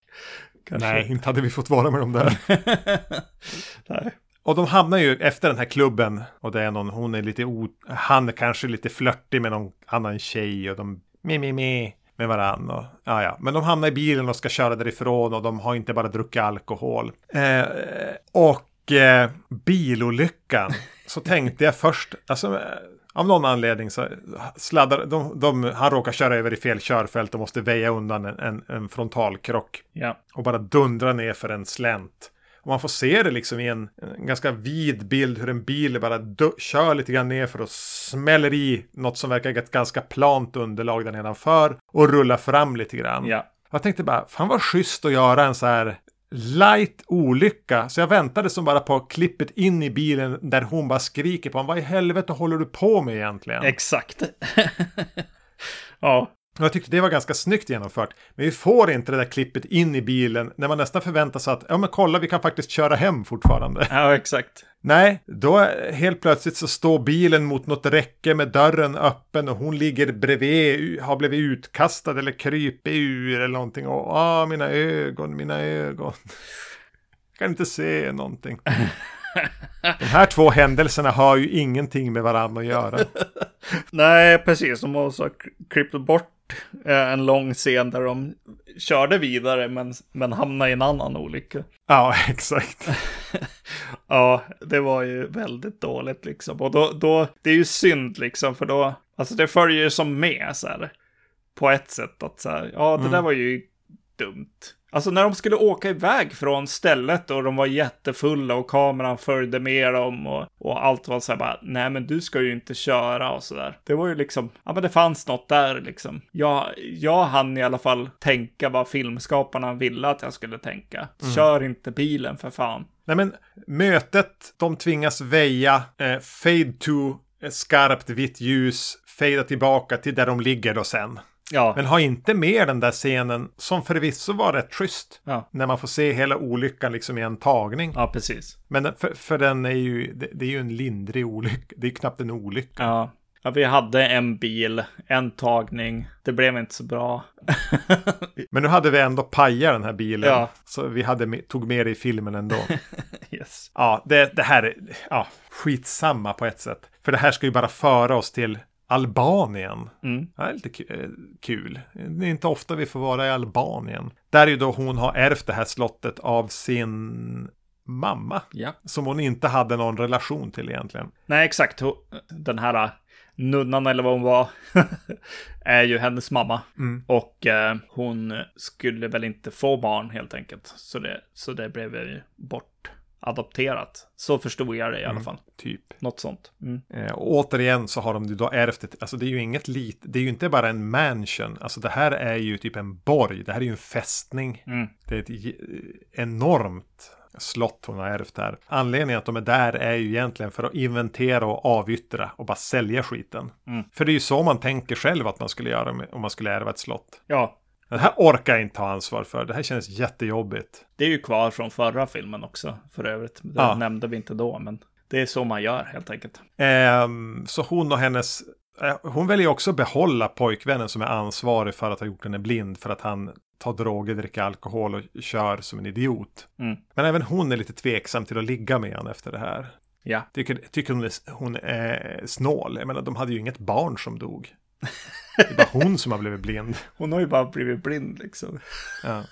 Kanske. Nej, inte hade vi fått vara med dem där. Nej. Och de hamnar ju efter den här klubben, och det är han är kanske lite flörtig med någon annan tjej, och de med varann. Och, ja. Men de hamnar i bilen och ska köra därifrån, och de har inte bara druckit alkohol. Och bilolyckan, så tänkte jag först, alltså av någon anledning så sladdar han råkar köra över i fel körfält och måste väja undan en frontalkrock. Yeah. Och bara dundra ner för en slänt. Och man får se det liksom i en ganska vid bild hur en bil bara kör lite grann ner för att smäller i något som verkar ett ganska plant underlag där nedanför och rullar fram lite grann. Ja. Jag tänkte bara, fan vad schysst att göra en så här light olycka. Så jag väntade som bara på klippet in i bilen där hon bara skriker på honom, vad i helvete håller du på med egentligen? Exakt. Ja. Och jag tyckte det var ganska snyggt genomfört. Men vi får inte det där klippet in i bilen när man nästan förväntar sig att, ja men kolla, vi kan faktiskt köra hem fortfarande. Ja, exakt. Nej, då helt plötsligt så står bilen mot något räcke med dörren öppen och hon ligger bredvid, har blivit utkastad eller kryper ur eller någonting. Och mina ögon. Jag kan inte se någonting. De här två händelserna har ju ingenting med varandra att göra. Nej, precis. De har också klippt bort bort en lång scen där de körde vidare men hamnade i en annan olycka. Ja, exakt. Ja, det var ju väldigt dåligt liksom. Och då det är ju synd liksom, för då, alltså det följer ju som med så här, på ett sätt att så här, ja, det där var ju dumt. Alltså när de skulle åka iväg från stället och de var jättefulla och kameran följde med dem och allt var så här bara, nej men du ska ju inte köra och sådär. Det var ju liksom, ja men det fanns något där liksom. Jag hann i alla fall tänka vad filmskaparna ville att jag skulle tänka. Kör inte bilen för fan. Nej men mötet, de tvingas väja, fade to, skarpt vitt ljus, fade tillbaka till där de ligger då sen. Ja. Men har inte med den där scenen som förvisso var rätt schysst, ja, när man får se hela olyckan liksom i en tagning. Ja, precis. Men för den är ju, det är ju en lindrig olycka. Det är ju knappt en olycka. Ja, vi hade en bil, en tagning. Det blev inte så bra. Men nu hade vi ändå pajat den här bilen. Ja. Så vi tog med det i filmen ändå. Yes. Ja, det här är, ja, skitsamma på ett sätt. För det här ska ju bara föra oss till Albanien. Ja, det är lite kul. Det är inte ofta vi får vara i Albanien. Där är ju då hon har ärvt det här slottet av sin mamma. Ja. Som hon inte hade någon relation till egentligen. Nej, exakt. Den här nunnan eller vad hon var är ju hennes mamma. Och hon skulle väl inte få barn helt enkelt. Så det blev ju bort. Adopterat. Så förstod jag det i alla fall. Typ. Något sånt. Och återigen så har de ju då ärvt ett, alltså det är ju inget lit, det är ju inte bara en mansion. Alltså det här är ju typ en borg. Det här är ju en fästning. Det är ett enormt slott hon har ärvt här. Anledningen att de är där är ju egentligen för att inventera och avyttra och bara sälja skiten. För det är ju så man tänker själv att man skulle göra om man skulle ärva ett slott. Ja. Det här orkar jag inte ta ansvar för. Det här känns jättejobbigt. Det är ju kvar från förra filmen också, för övrigt. Det nämnde vi inte då, men det är så man gör helt enkelt. Så hon och hennes... hon väljer också behålla pojkvännen som är ansvarig för att ha gjort henne blind, för att han tar droger, dricker alkohol och kör som en idiot. Men även hon är lite tveksam till att ligga med honom efter det här. Ja. Tycker hon är snål. Jag menar, de hade ju inget barn som dog. Det är bara hon som har blivit blind. Hon har ju bara blivit blind liksom. Ja.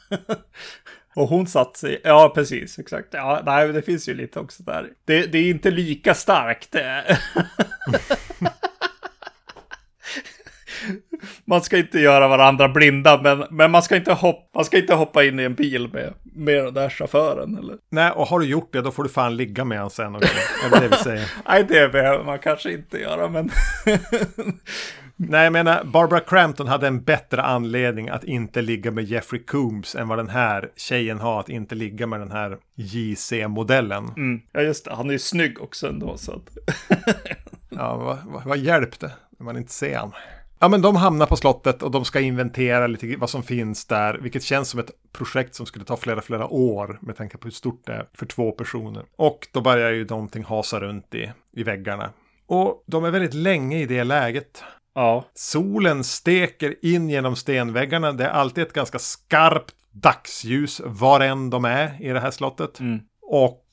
Och hon satt sig. Ja, precis, exakt. Ja, nej, det finns ju lite också där. Det är inte lika starkt. Man ska inte göra varandra blinda, men man ska inte hoppa in i en bil med den där chauffören eller. Nej, och har du gjort det, då får du fan ligga med han sen och det vill säga. Nej, det behöver man kanske inte göra, men nej, jag menar, Barbara Crampton hade en bättre anledning att inte ligga med Jeffrey Combs än vad den här tjejen har att inte ligga med den här JC-modellen. Ja, just det. Han är ju snygg också ändå, så att ja, vad hjälpte när man inte ser han. Ja, men de hamnar på slottet och de ska inventera lite vad som finns där, vilket känns som ett projekt som skulle ta flera år med tanke på hur stort det är för två personer. Och då börjar ju någonting hasa runt i väggarna. Och de är väldigt länge i det läget. Ja. Solen steker in genom stenväggarna. Det är alltid ett ganska skarpt dagsljus var än de är i det här slottet. Och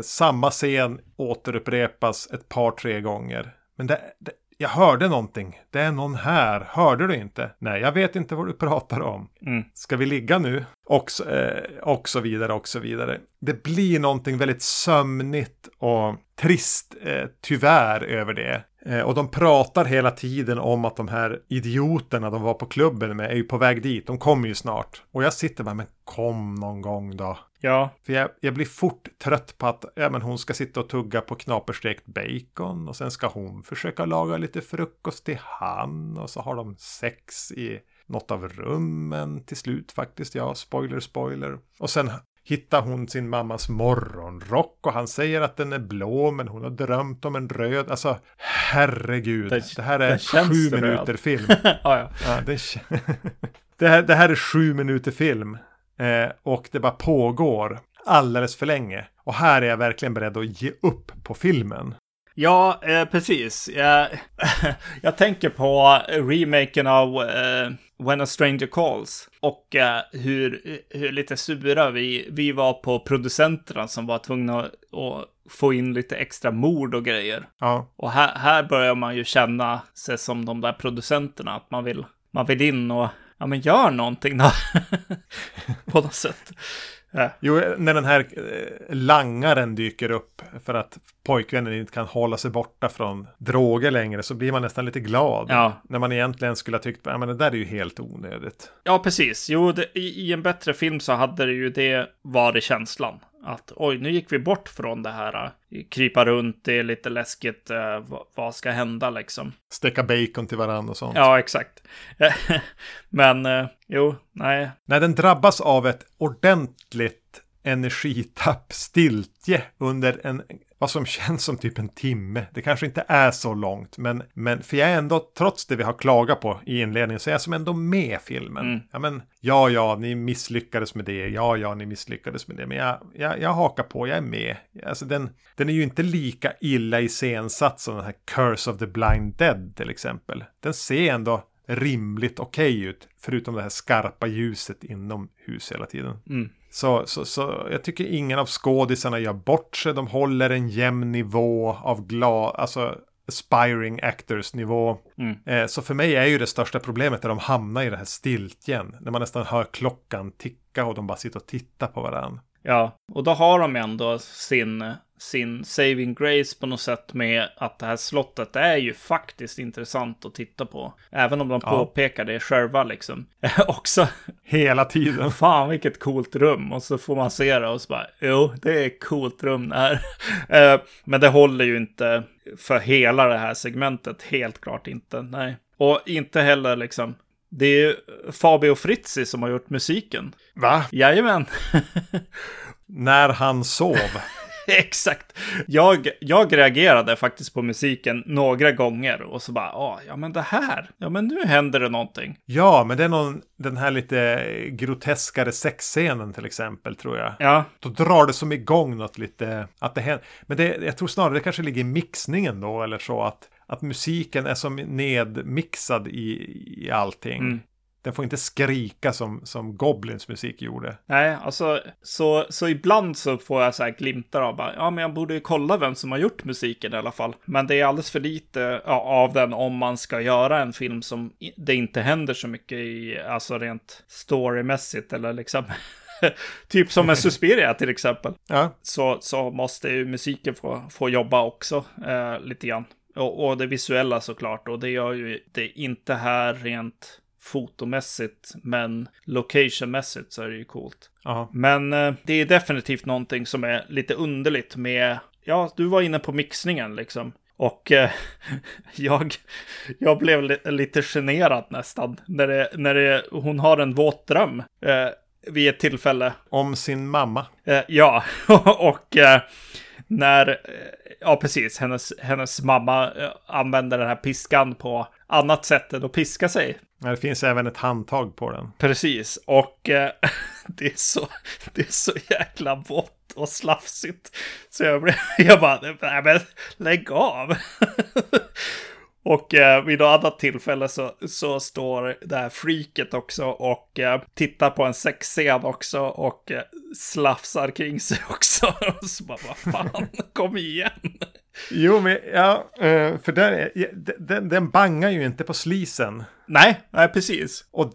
samma scen återupprepas ett par, tre gånger. Men jag hörde någonting. Det är någon här. Hörde du inte? Nej, jag vet inte vad du pratar om. Ska vi ligga nu? Och så vidare, och så vidare. Det blir någonting väldigt sömnigt och trist, tyvärr, över det. Och de pratar hela tiden om att de här idioterna de var på klubben med är ju på väg dit. De kommer ju snart. Och jag sitter bara, men kom någon gång då. Ja. För jag blir fort trött på att men hon ska sitta och tugga på knaperstekt bacon. Och sen ska hon försöka laga lite frukost till han. Och så har de sex i något av rummen till slut faktiskt. Ja, spoiler. Och sen hittar hon sin mammas morgonrock och han säger att den är blå men hon har drömt om en röd. Alltså, herregud. Det här är 7 minuter film. Ja. Ja, det här är 7 minuter film. Och det bara pågår alldeles för länge. Och här är jag verkligen beredd att ge upp på filmen. Ja, precis. Jag tänker på remaken av When a Stranger Calls och hur lite sura vi var på producenterna som var tvungna att få in lite extra mord och grejer. Ja. Och här börjar man ju känna sig som de där producenterna, att man vill man vill in och ja, men gör någonting då. På något sätt. Ja. Jo, när den här langaren dyker upp för att pojkvännen inte kan hålla sig borta från droger längre, så blir man nästan lite glad. Ja. När man egentligen skulle ha tyckt, men det där är ju helt onödigt. Ja, precis. Jo, det, i en bättre film så hade det ju det varit känslan. Att oj, nu gick vi bort från det här. Krypa runt, det är lite läskigt. Vad ska hända liksom? Steka bacon till varandra och sånt. Ja, exakt. Men jo, nej. Nej, den drabbas av ett ordentligt energitapp stiltje under en... Vad som känns som typ en timme. Det kanske inte är så långt. Men för jag är ändå, trots det vi har klagat på i inledningen, så är jag som ändå med filmen. Mm. Ja, men, ja, ni misslyckades med det. Ja, ni misslyckades med det. Men jag hakar på, jag är med. Alltså, den är ju inte lika illa iscensatt som den här Curse of the Blind Dead till exempel. Den ser ändå rimligt okej ut. Förutom det här skarpa ljuset inom hus hela tiden. Mm. Så jag tycker ingen av skådisarna gör bort sig. De håller en jämn nivå av alltså aspiring actors nivå. Mm. Så för mig är ju det största problemet att de hamnar i det här stiltjen. När man nästan hör klockan ticka och de bara sitter och tittar på varandra. Ja, och då har de ändå sin saving grace på något sätt med att det här slottet är ju faktiskt intressant att titta på. Även om de påpekar det själva liksom. Också. Hela tiden. Fan, vilket coolt rum. Och så får man se det och så bara, jo, det är coolt rum där. Men det håller ju inte för hela det här segmentet. Helt klart inte, nej. Och inte heller liksom... Det är ju Fabio Frizzi som har gjort musiken. Va? Jajamän. När han sov. Exakt. Jag reagerade faktiskt på musiken några gånger. Och så bara, ja men det här. Ja men nu händer det någonting. Ja, men det är den här lite groteskare sexscenen till exempel, tror jag. Ja. Då drar det som igång något lite. Att det händer. Men jag tror snarare det kanske ligger i mixningen då. Eller så att musiken är som nedmixad i allting. Mm. Den får inte skrika som Goblins musik gjorde. Nej, alltså så ibland så får jag så här glimtar av bara, ja men jag borde ju kolla vem som har gjort musiken i alla fall. Men det är alldeles för lite av den om man ska göra en film som det inte händer så mycket i, alltså rent storymässigt eller liksom... typ som en Suspiria till exempel. Ja. Så måste ju musiken få jobba också lite grann. Och det visuella såklart, och det gör ju det inte här rent fotomässigt, men locationmässigt så är det ju coolt. Aha. Men det är definitivt någonting som är lite underligt med, ja du var inne på mixningen liksom. Och jag blev lite generad nästan när hon har en våt dröm vid ett tillfälle. Om sin mamma. Ja, och... När, ja precis, hennes mamma använder den här piskan på annat sätt än att piska sig. Det finns även ett handtag på den. Precis, och det är så jäkla vått och slafsigt. Så jag bara, nej men lägg av. Och vid något annat tillfälle så står det här freaket också och tittar på en sexscen också och slafsar kring sig också. Och så bara, vad fan, kom igen. Jo, men ja, för den bangar ju inte på slisen. Nej, precis. Och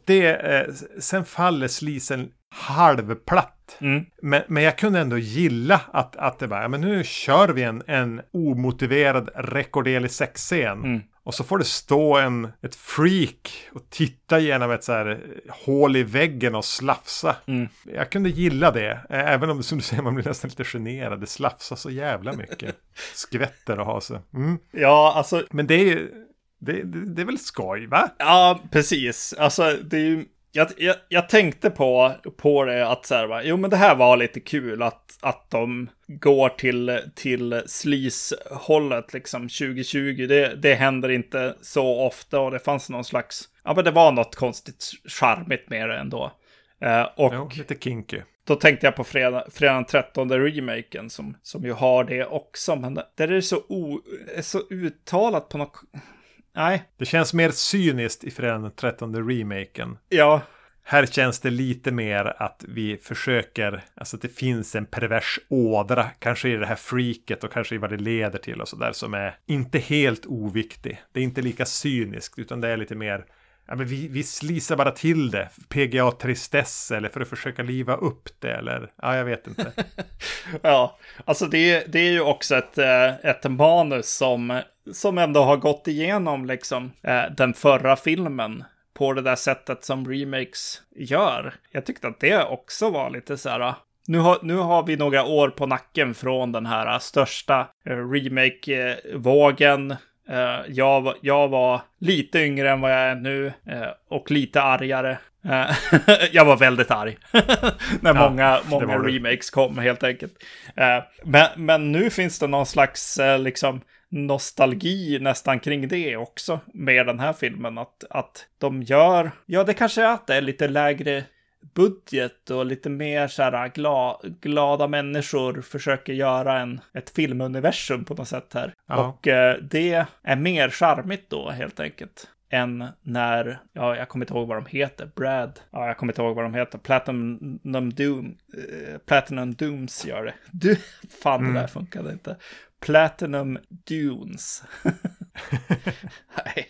sen faller slisen halvplatt. Mm. Men jag kunde ändå gilla att det var, men nu kör vi en omotiverad rekorderlig sexscen. Mm. Och så får det stå ett freak och titta genom ett så här hål i väggen och slafsa. Mm. Jag kunde gilla det. Även om, som du säger, man blir nästan lite generad. Det slafsar så jävla mycket. Skvätter och ha sig. Mm. Ja, alltså... Men det är ju... Det är väl skoj, va? Ja, precis. Alltså, det är ju... Jag tänkte på det att så här, va? Jo men det här var lite kul att de går till slishållet liksom 2020. Det händer inte så ofta, och det fanns någon slags, ja men det var något konstigt charmigt med det ändå. Och jo, lite kinky. Då tänkte jag på fredag 13 remaken som ju har det också, men där är det så uttalat på något. Nej. Det känns mer cyniskt i fredagen den 13:e remaken. Ja. Här känns det lite mer att vi försöker, alltså att det finns en pervers ådra, kanske i det här freaket och kanske i vad det leder till och sådär, som är inte helt oviktig. Det är inte lika cyniskt, utan det är lite mer, ja, men vi slisar bara till det. PGA tristess eller för att försöka liva upp det eller, ja, jag vet inte. Ja, alltså det är ju också ett manus som ändå har gått igenom liksom den förra filmen på det där sättet som remakes gör. Jag tyckte att det också var lite så här. Nu har vi några år på nacken från den här största remake-vågen. Jag var lite yngre än vad jag är nu och lite argare. Jag var väldigt arg när många remakes kom helt enkelt. Men nu finns det någon slags liksom nostalgi nästan kring det också med den här filmen. Att de gör, ja det kanske är att det är lite lägre budget och lite mer så här glada människor försöker göra ett filmuniversum på något sätt här. Ja. Och det är mer charmigt då helt enkelt än när, ja jag kommer inte ihåg vad de heter, Brad, ja jag kommer inte ihåg vad de heter, Platinum Dunes gör det. Du, fan det där funkade inte. Platinum Dunes. Nej,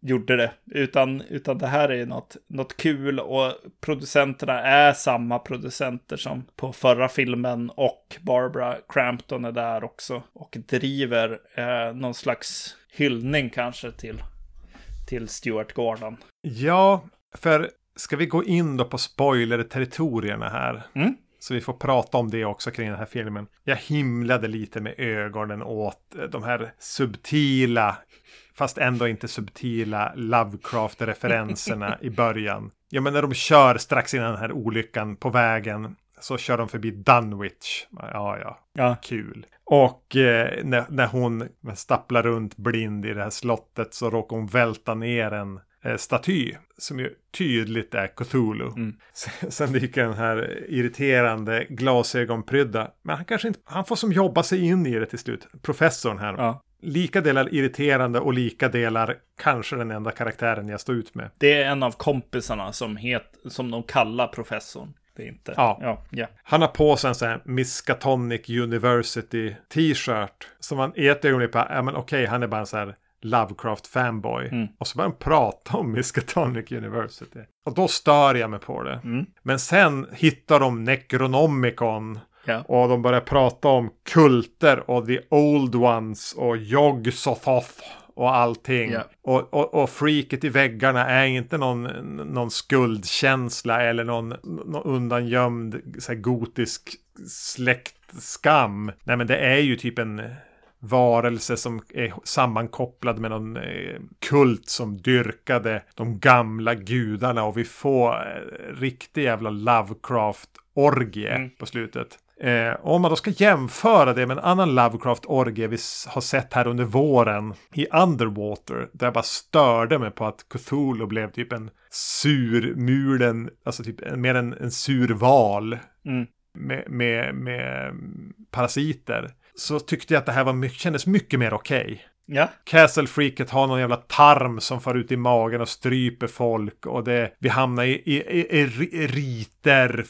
gjorde det. Utan det här är ju något kul och producenterna är samma producenter som på förra filmen och Barbara Crampton är där också och driver någon slags hyllning kanske till Stuart Gordon. Ja, för ska vi gå in då på spoiler-territorierna här? Mm. Så vi får prata om det också kring den här filmen. Jag himlade lite med ögonen åt de här subtila, fast ändå inte subtila, Lovecraft-referenserna i början. Ja, men när de kör strax innan den här olyckan på vägen så kör de förbi Dunwich. Ja. Kul. Och när hon stapplar runt blind i det här slottet så råkar hon välta ner en staty som ju tydligt är Cthulhu. Mm. Sen dyker den här irriterande glasögonprydda, men han kanske inte, han får som jobba sig in i det till slut, professorn här. Ja. Lika delar irriterande och lika delar kanske den enda karaktären jag står ut med. Det är en av kompisarna som de kallar professorn. Det är inte. Ja. Han har på sig en sån här Miskatonic University t-shirt som man i ett ögonblick på, ja men okej, han är bara en sån här Lovecraft-fanboy. Mm. Och så började de prata om Miskatonic University. Och då stör jag mig på det. Mm. Men sen hittar de Necronomicon. Ja. Och de börjar prata om kulter och The Old Ones och Yog-Sothoth och allting. Ja. Och freaket i väggarna är inte någon skuldkänsla eller någon undangömd så här, gotisk släktskam. Nej, men det är ju typ en varelse som är sammankopplad med någon kult som dyrkade de gamla gudarna och vi får riktig jävla Lovecraft-orgie på slutet. Om man då ska jämföra det med en annan Lovecraft-orgie vi har sett här under våren i Underwater, där jag bara störde mig på att Cthulhu blev typ en surmulen, alltså typ mer en surval med parasiter. Så tyckte jag att det här kändes mycket mer okej. Ja. Castle Freaket har någon jävla tarm som far ut i magen och stryper folk. Och vi hamnar i riter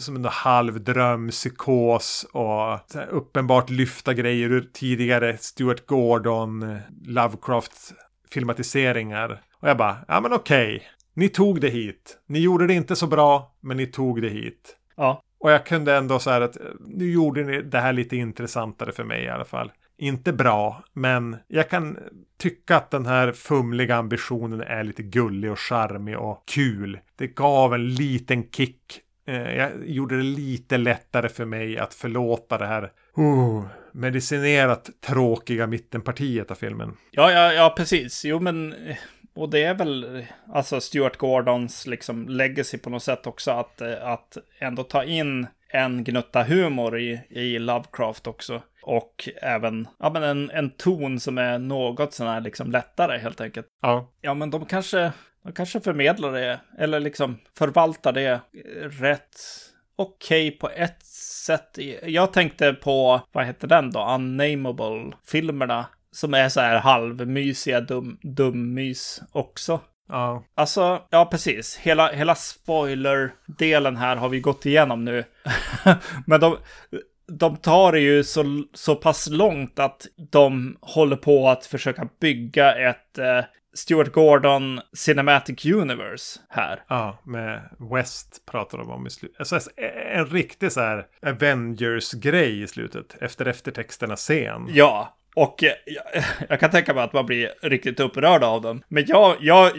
som en halvdröm, psykos och så här, uppenbart lyfta grejer ur tidigare Stuart Gordon, Lovecraft-filmatiseringar. Och jag bara, ja men okej. Ni tog det hit. Ni gjorde det inte så bra, men ni tog det hit. Ja. Och jag kunde ändå så här att nu gjorde ni det här lite intressantare för mig i alla fall. Inte bra, men jag kan tycka att den här fumliga ambitionen är lite gullig och charmig och kul. Det gav en liten kick. Jag gjorde det lite lättare för mig att förlåta det här medicinerat tråkiga mittenpartiet av filmen. Ja, precis. Jo, men... Och det är väl alltså Stuart Gordons liksom legacy på något sätt också att ändå ta in en gnutta humor i Lovecraft också. Och även ja, men en ton som är något sån här liksom lättare helt enkelt. Ja, men de kanske förmedlar det eller liksom förvaltar det rätt okej på ett sätt. Jag tänkte på, vad heter den då? Unnameable-filmerna. Som är så här halvmysiga, dummys också. Ja. Alltså, ja precis. Hela spoiler-delen här har vi gått igenom nu. Men de tar det ju så pass långt att de håller på att försöka bygga ett Stuart Gordon Cinematic Universe här. Ja, med West pratar de om i slutet. Alltså en riktig så här Avengers-grej i slutet. Efter eftertexterna scen. Ja, och jag kan tänka mig att man blir riktigt upprörd av den. Men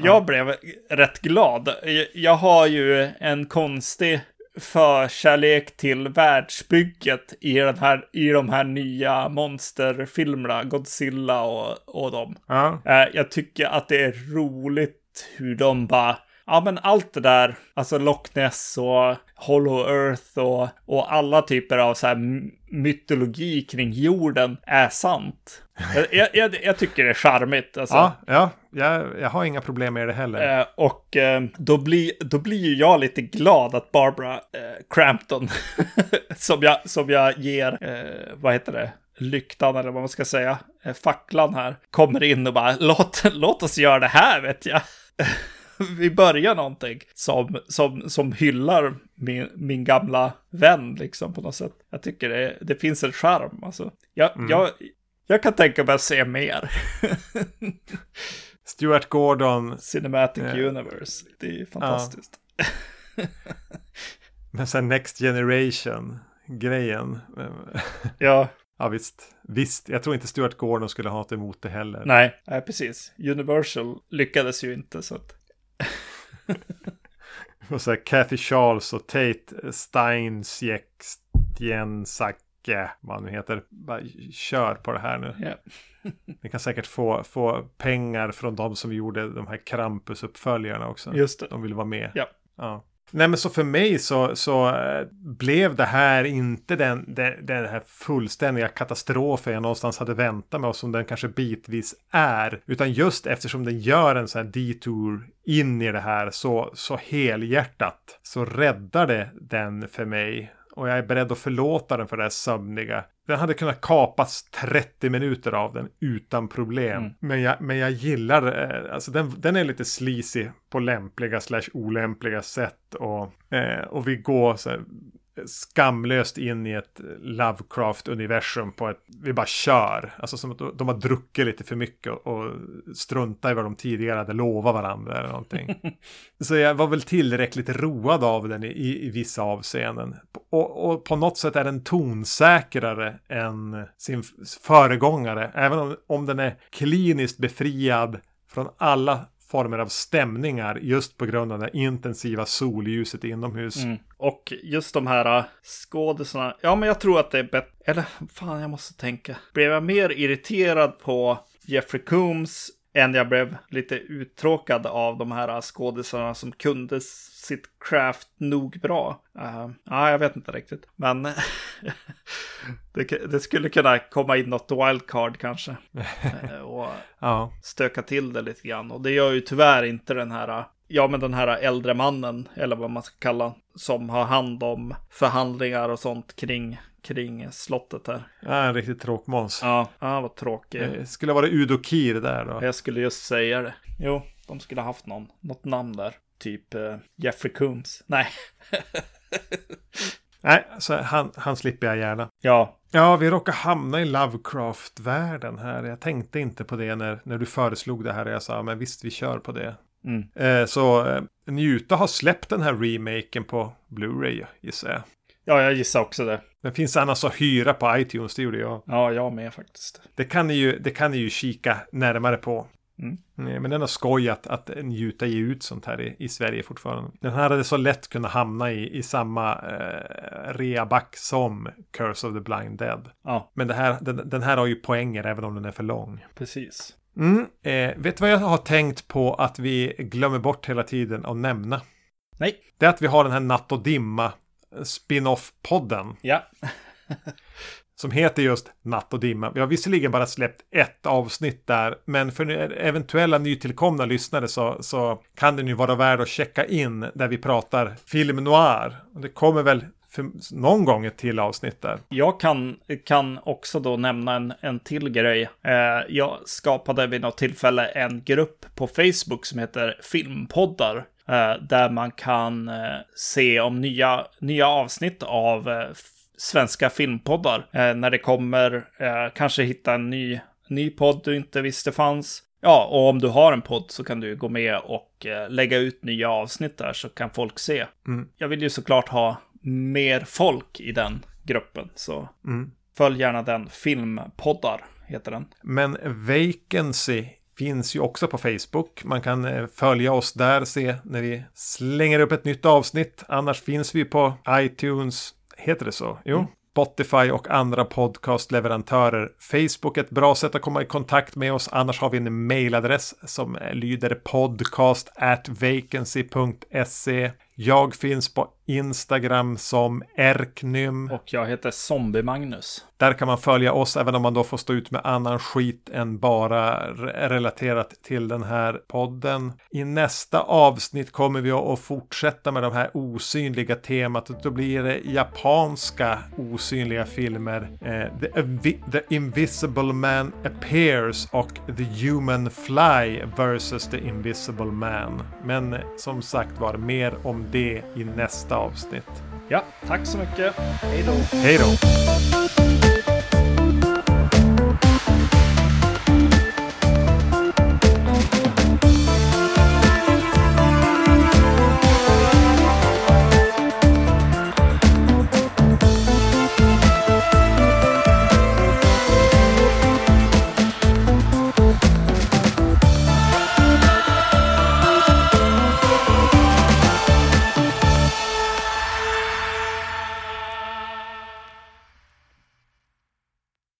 jag blev rätt glad. Jag har ju en konstig förkärlek till världsbygget i de här nya monsterfilmerna, Godzilla och dem. Ja. Jag tycker att det är roligt hur de bara, ja men allt det där, alltså Loch Ness och Hollow Earth och alla typer av så här mytologi kring jorden är sant. Jag tycker det är charmigt. Alltså. Ja, jag har inga problem med det heller. Då blir jag lite glad att Barbara Crampton, som jag ger, vad heter det? Lyktan eller vad man ska säga, facklan här, kommer in och bara, låt oss göra det här, vet jag. Vi börjar någonting som hyllar min gamla vän liksom på något sätt. Jag tycker det finns en charm. Alltså. Jag kan tänka mig att se mer. Stuart Gordon. Cinematic Universe. Det är ju fantastiskt. Ja. Men sen Next Generation-grejen. Ja. Ja visst, jag tror inte Stuart Gordon skulle ha det emot det heller. Nej, precis. Universal lyckades ju inte så att... Och så här, Kathy Charles och Tate Steinsiek, vad nu heter, bara kör på det här nu. Yeah. Ni kan säkert få pengar från de som gjorde de här Krampus-uppföljarna också. Just det. De vill vara med. Yeah. Ja. Nej men så för mig så blev det här inte den här fullständiga katastrofen jag någonstans hade väntat mig och som den kanske bitvis är. Utan just eftersom den gör en sån här detour in i det här så helhjärtat så räddar det den för mig. Och jag är beredd att förlåta den för det här sömniga. Den hade kunnat kapas 30 minuter av den utan problem. Mm. Men jag gillar... Alltså den är lite sleazy på lämpliga / olämpliga sätt. Och vi går så här skamlöst in i ett Lovecraft-universum på ett... Vi bara kör. Alltså som att de har druckit lite för mycket och struntar i vad de tidigare hade lovat varandra eller någonting. Så jag var väl tillräckligt road av den i vissa avseenden. Och på något sätt är den tonsäkrare än sin föregångare. Även om den är kliniskt befriad från alla former av stämningar just på grund av det intensiva solljuset inomhus. Mm. Och just de här skådespelarna. Ja, men jag tror att det är bättre. Eller, fan, jag måste tänka. Blev jag mer irriterad på Jeffrey Combs än jag blev lite uttråkad av de här skådespelarna som kunde sitt craft nog bra? Jag vet inte riktigt. Men det skulle kunna komma in något wildcard kanske. Och stöka till det lite grann. Och det gör ju tyvärr inte den här... Ja, men den här äldre mannen, eller vad man ska kalla, som har hand om förhandlingar och sånt kring slottet här. Ja, en riktigt tråkmåns. Ja, vad tråkigt. Skulle vara Udoki det där då? Jag skulle just säga det. Jo, de skulle ha haft något namn där. Typ Jeffrey Combs. Nej. Nej, så han slipper jag gärna. Ja. Ja, vi råkar hamna i Lovecraft-världen här. Jag tänkte inte på det när du föreslog det här. Jag sa, men visst, vi kör på det. Mm. Så Njuta har släppt den här remaken på Blu-ray, gissar jag. Ja, jag gissar också det. Den finns annars att hyra på iTunes, det gjorde jag. Ja, jag med faktiskt. Det kan ni ju kika närmare på. Mm. Men den har skojat att Njuta ger ut sånt här i Sverige fortfarande. Den här hade så lätt kunnat hamna i samma reaback som Curse of the Blind Dead. Ja. Men den här har ju poänger även om den är för lång. Precis. Vet du vad jag har tänkt på att vi glömmer bort hela tiden att nämna? Nej. Det är att vi har den här Natt och dimma spin-off-podden. Ja. Som heter just Natt och dimma. Vi har visserligen bara släppt ett avsnitt där. Men för eventuella nytillkomna lyssnare så kan det nu vara värd att checka in där vi pratar film noir. Och det kommer väl... För någon gång ett till avsnitt där. Jag kan också då nämna en till grej. Jag skapade vid något tillfälle en grupp på Facebook som heter Filmpoddar. Där man kan se om nya avsnitt av svenska filmpoddar. När det kommer, kanske hitta en ny podd du inte visste fanns. Ja, och om du har en podd så kan du gå med och lägga ut nya avsnitt där så kan folk se. Mm. Jag vill ju såklart ha mer folk i den gruppen, så följ gärna den. Filmpoddar heter den. Men Vacancy finns ju också på Facebook. Man kan följa oss där, se när vi slänger upp ett nytt avsnitt. Annars finns vi på iTunes, heter det så? Jo. Mm. Spotify och andra podcastleverantörer. Facebook är ett bra sätt att komma i kontakt med oss. Annars har vi en mailadress som lyder podcast@vacancy.se. Jag finns på Instagram som Erknym. Och jag heter Zombie Magnus. Där kan man följa oss även om man då får stå ut med annan skit än bara relaterat till den här podden. I nästa avsnitt kommer vi att fortsätta med de här osynliga temat. Då blir det japanska osynliga filmer. The Invisible Man Appears och The Human Fly versus The Invisible Man. Men som sagt var, mer om det i nästa avsnitt. Ja, tack så mycket. Hej då. Hej då.